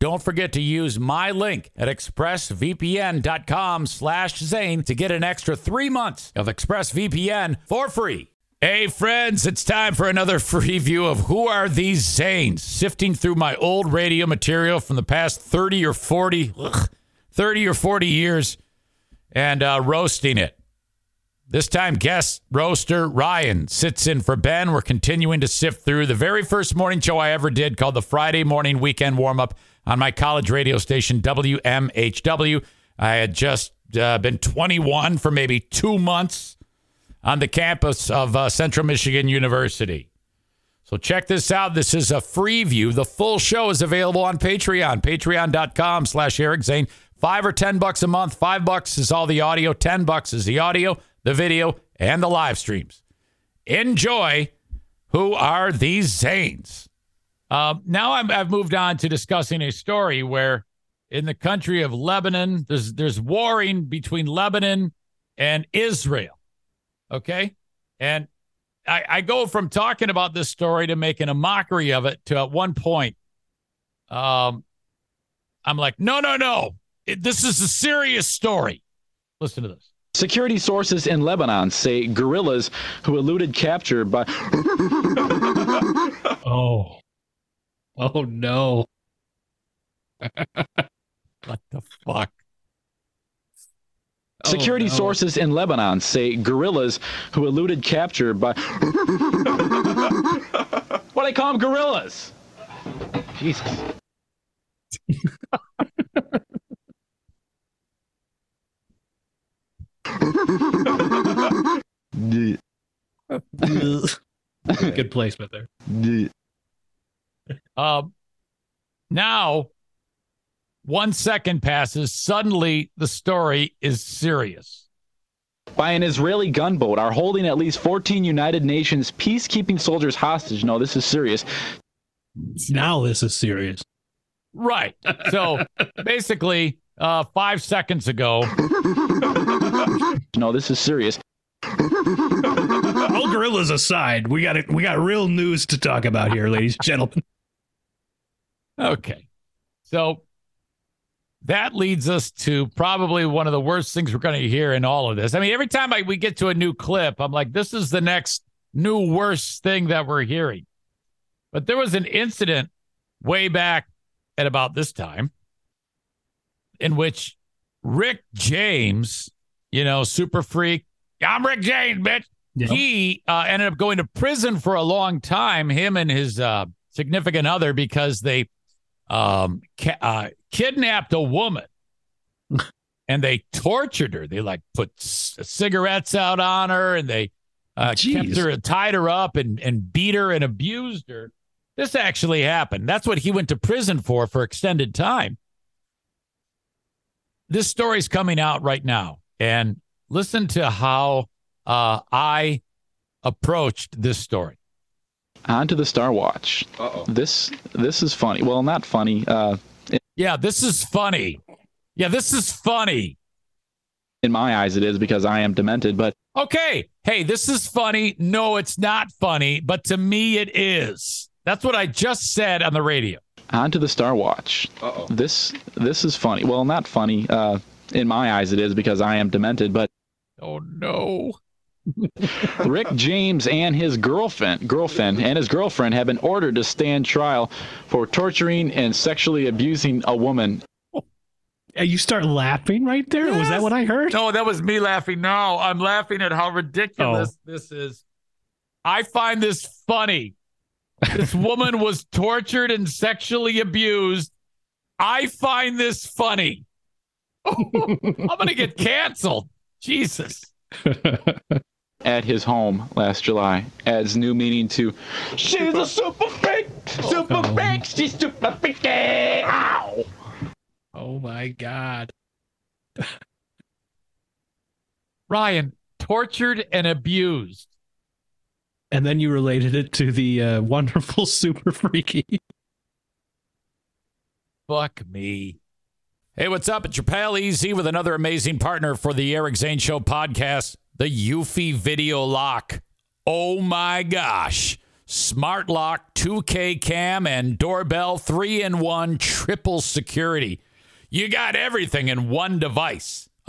Don't forget to use my link at expressvpn.com/Zane to get an extra 3 months of ExpressVPN for free. Hey friends, it's time for another free view of Who Are These Zanes? Sifting through my old radio material from the past 30 or 40 years and roasting it. This time, guest roaster Ryan sits in for Ben. We're continuing to sift through the very first morning show I ever did, called the Friday Morning Weekend Warmup on my college radio station, WMHW. I had just been 21 for maybe 2 months on the campus of Central Michigan University. So check this out. This is a free view. The full show is available on Patreon, patreon.com/Eric Zane. $5 or $10 a month. $5 is all the audio. $10 is the audio, the video, and the live streams. Enjoy Who Are These Zanes? Now I've moved on to discussing a story where in the country of Lebanon, there's warring between Lebanon and Israel, okay? And I go from talking about this story to making a mockery of it to at one point, I'm like, no. This is a serious story. Listen to this. Security sources in Lebanon say guerrillas who eluded capture by... Oh, no. What the fuck? Security sources in Lebanon say guerrillas who eluded capture by... What do they call them? Guerrillas? Jesus. Good placement there. Now 1 second passes. Suddenly the story is serious. By an Israeli gunboat are holding at least 14 United Nations peacekeeping soldiers hostage. No, this is serious. Now this is serious. Right. So basically 5 seconds ago. No, this is serious. All gorillas aside, we got real news to talk about here, ladies and gentlemen. Okay. So that leads us to probably one of the worst things we're going to hear in all of this. I mean, every time we get to a new clip, I'm like, this is the next new worst thing that we're hearing. But there was an incident way back at about this time in which Rick James, you know, super freak. I'm Rick James, bitch. Yep. He ended up going to prison for a long time, him and his significant other, because they kidnapped a woman and they tortured her. They like put cigarettes out on her and they kept her, tied her up and beat her and abused her. This actually happened. That's what he went to prison for extended time. This story's coming out right now, and listen to how I approached this story. On to the Star Watch. Uh-oh. This is funny. Well, not funny. Yeah, this is funny. In my eyes, it is because I am demented, but... Okay. Hey, this is funny. No, it's not funny, but to me it is. That's what I just said on the radio. On to the Star Watch. Uh-oh. This is funny. Well, not funny. In my eyes, it is because I am demented, but... Oh, no. Rick James and his girlfriend have been ordered to stand trial for torturing and sexually abusing a woman. You start laughing right there? Yes. Was that what I heard? No, that was me laughing. No, I'm laughing at how ridiculous this is. I find this funny. This woman was tortured and sexually abused. I find this funny. I'm going to get canceled. Jesus. At his home last July adds new meaning to she's a super freak. Super freak. She's super freaky. Ow. Oh my God. Ryan, tortured and abused. And then you related it to the wonderful super freaky. Fuck me. Hey, what's up? It's your pal EZ with another amazing partner for the Eric Zane Show podcast, the Eufy Video Lock. Oh my gosh. Smart Lock, 2K Cam, and Doorbell 3-in-1 triple security. You got everything in one device,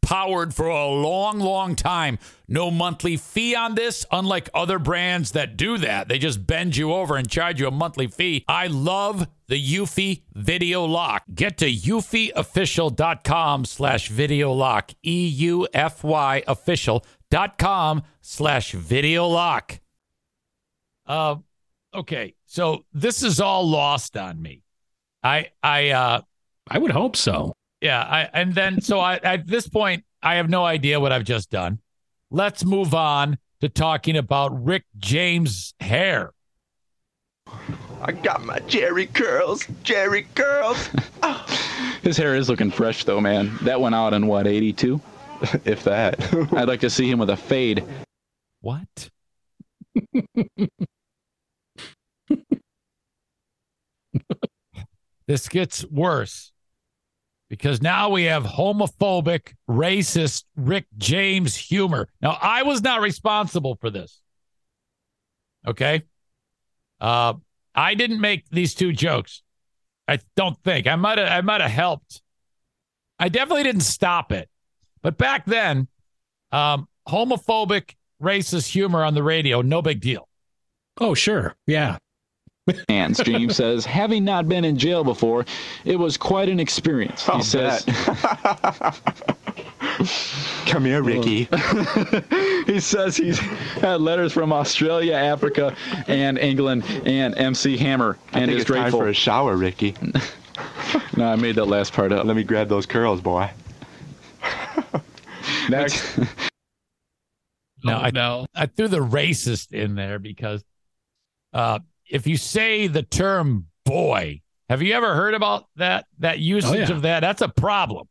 powered for a long, long time. No monthly fee on this, unlike other brands that do that. They just bend you over and charge you a monthly fee. I love the Eufy Video Lock. Get to eufyofficial.com/video lock. EUFY official.com/video lock. Okay, so this is all lost on me. I would hope so. Yeah. So at this point, I have no idea what I've just done. Let's move on to talking about Rick James' hair. I got my Jerry curls. Oh. His hair is looking fresh though, man. That went out in what, 82? If that. I'd like to see him with a fade. What? This gets worse because now we have homophobic, racist Rick James humor. Now, I was not responsible for this. Okay? I didn't make these two jokes. I don't think. I might have helped. I definitely didn't stop it. But back then, homophobic, racist humor on the radio, no big deal. Oh, sure. Yeah. And James says, having not been in jail before, it was quite an experience. He says, come here, Ricky. He says he's had letters from Australia, Africa, and England, and MC Hammer, and is grateful. I think it's time for a shower, Ricky. No, I made that last part up. Let me grab those curls, boy. Next. I threw the racist in there because... if you say the term boy, have you ever heard about that usage of that? That's a problem.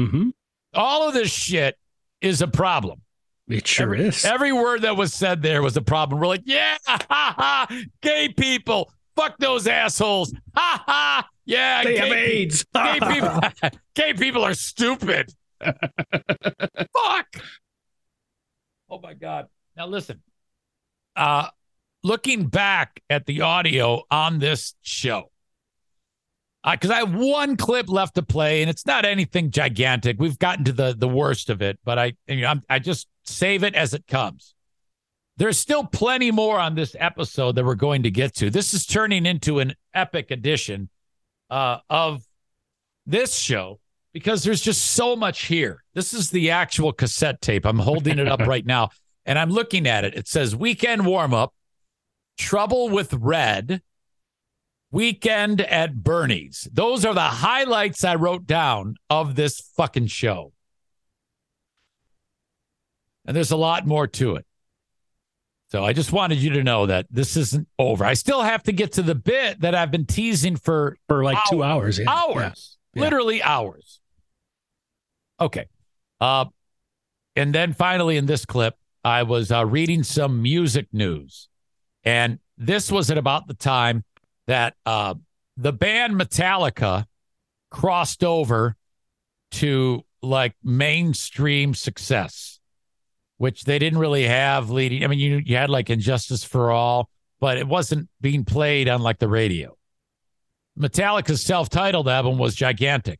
Mm-hmm. All of this shit is a problem. It sure is. Every word that was said there was a problem. We're like, yeah, ha, ha, gay people, fuck those assholes. Ha, ha, Yeah, they have AIDS. Gay people are stupid. Fuck. Oh my God. Now listen. Looking back at the audio on this show, because I have one clip left to play, and it's not anything gigantic. We've gotten to the worst of it, but I just save it as it comes. There's still plenty more on this episode that we're going to get to. This is turning into an epic edition of this show because there's just so much here. This is the actual cassette tape. I'm holding it up right now, and I'm looking at it. It says Weekend Warm-Up. Trouble with Red, Weekend at Bernie's. Those are the highlights I wrote down of this fucking show. And there's a lot more to it. So I just wanted you to know that this isn't over. I still have to get to the bit that I've been teasing for like hours, 2 hours. Yeah. Hours. Yeah. Literally hours. Okay. And then finally in this clip, I was reading some music news. And this was at about the time that the band Metallica crossed over to like mainstream success, which they didn't really have leading. I mean, you had like Injustice for All, but it wasn't being played on like the radio. Metallica's self-titled album was gigantic.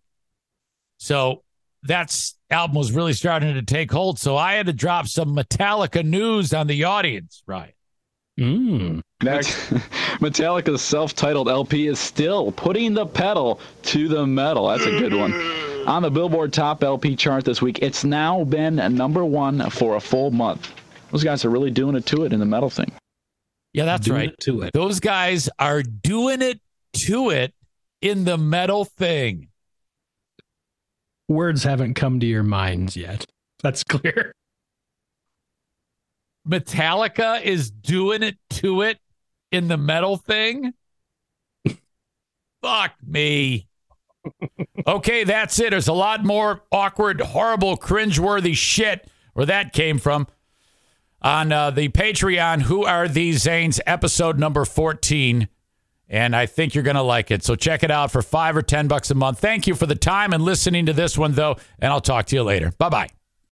So that album was really starting to take hold. So I had to drop some Metallica news on the audience, right? Next, Metallica's self-titled LP is still putting the pedal to the metal. That's a good one. On the Billboard Top LP chart this week, it's now been #1 for a full month. Those guys are really doing it to it in the metal thing. Yeah, that's doing right. To it. Those guys are doing it to it in the metal thing. Words haven't come to your minds yet. That's clear. Metallica is doing it to it in the metal thing? Fuck me. Okay, that's it. There's a lot more awkward, horrible, cringeworthy shit where that came from on the Patreon, Who Are These Zanes, episode number 14. And I think you're going to like it. So check it out for $5 or $10 a month. Thank you for the time and listening to this one, though. And I'll talk to you later. Bye-bye.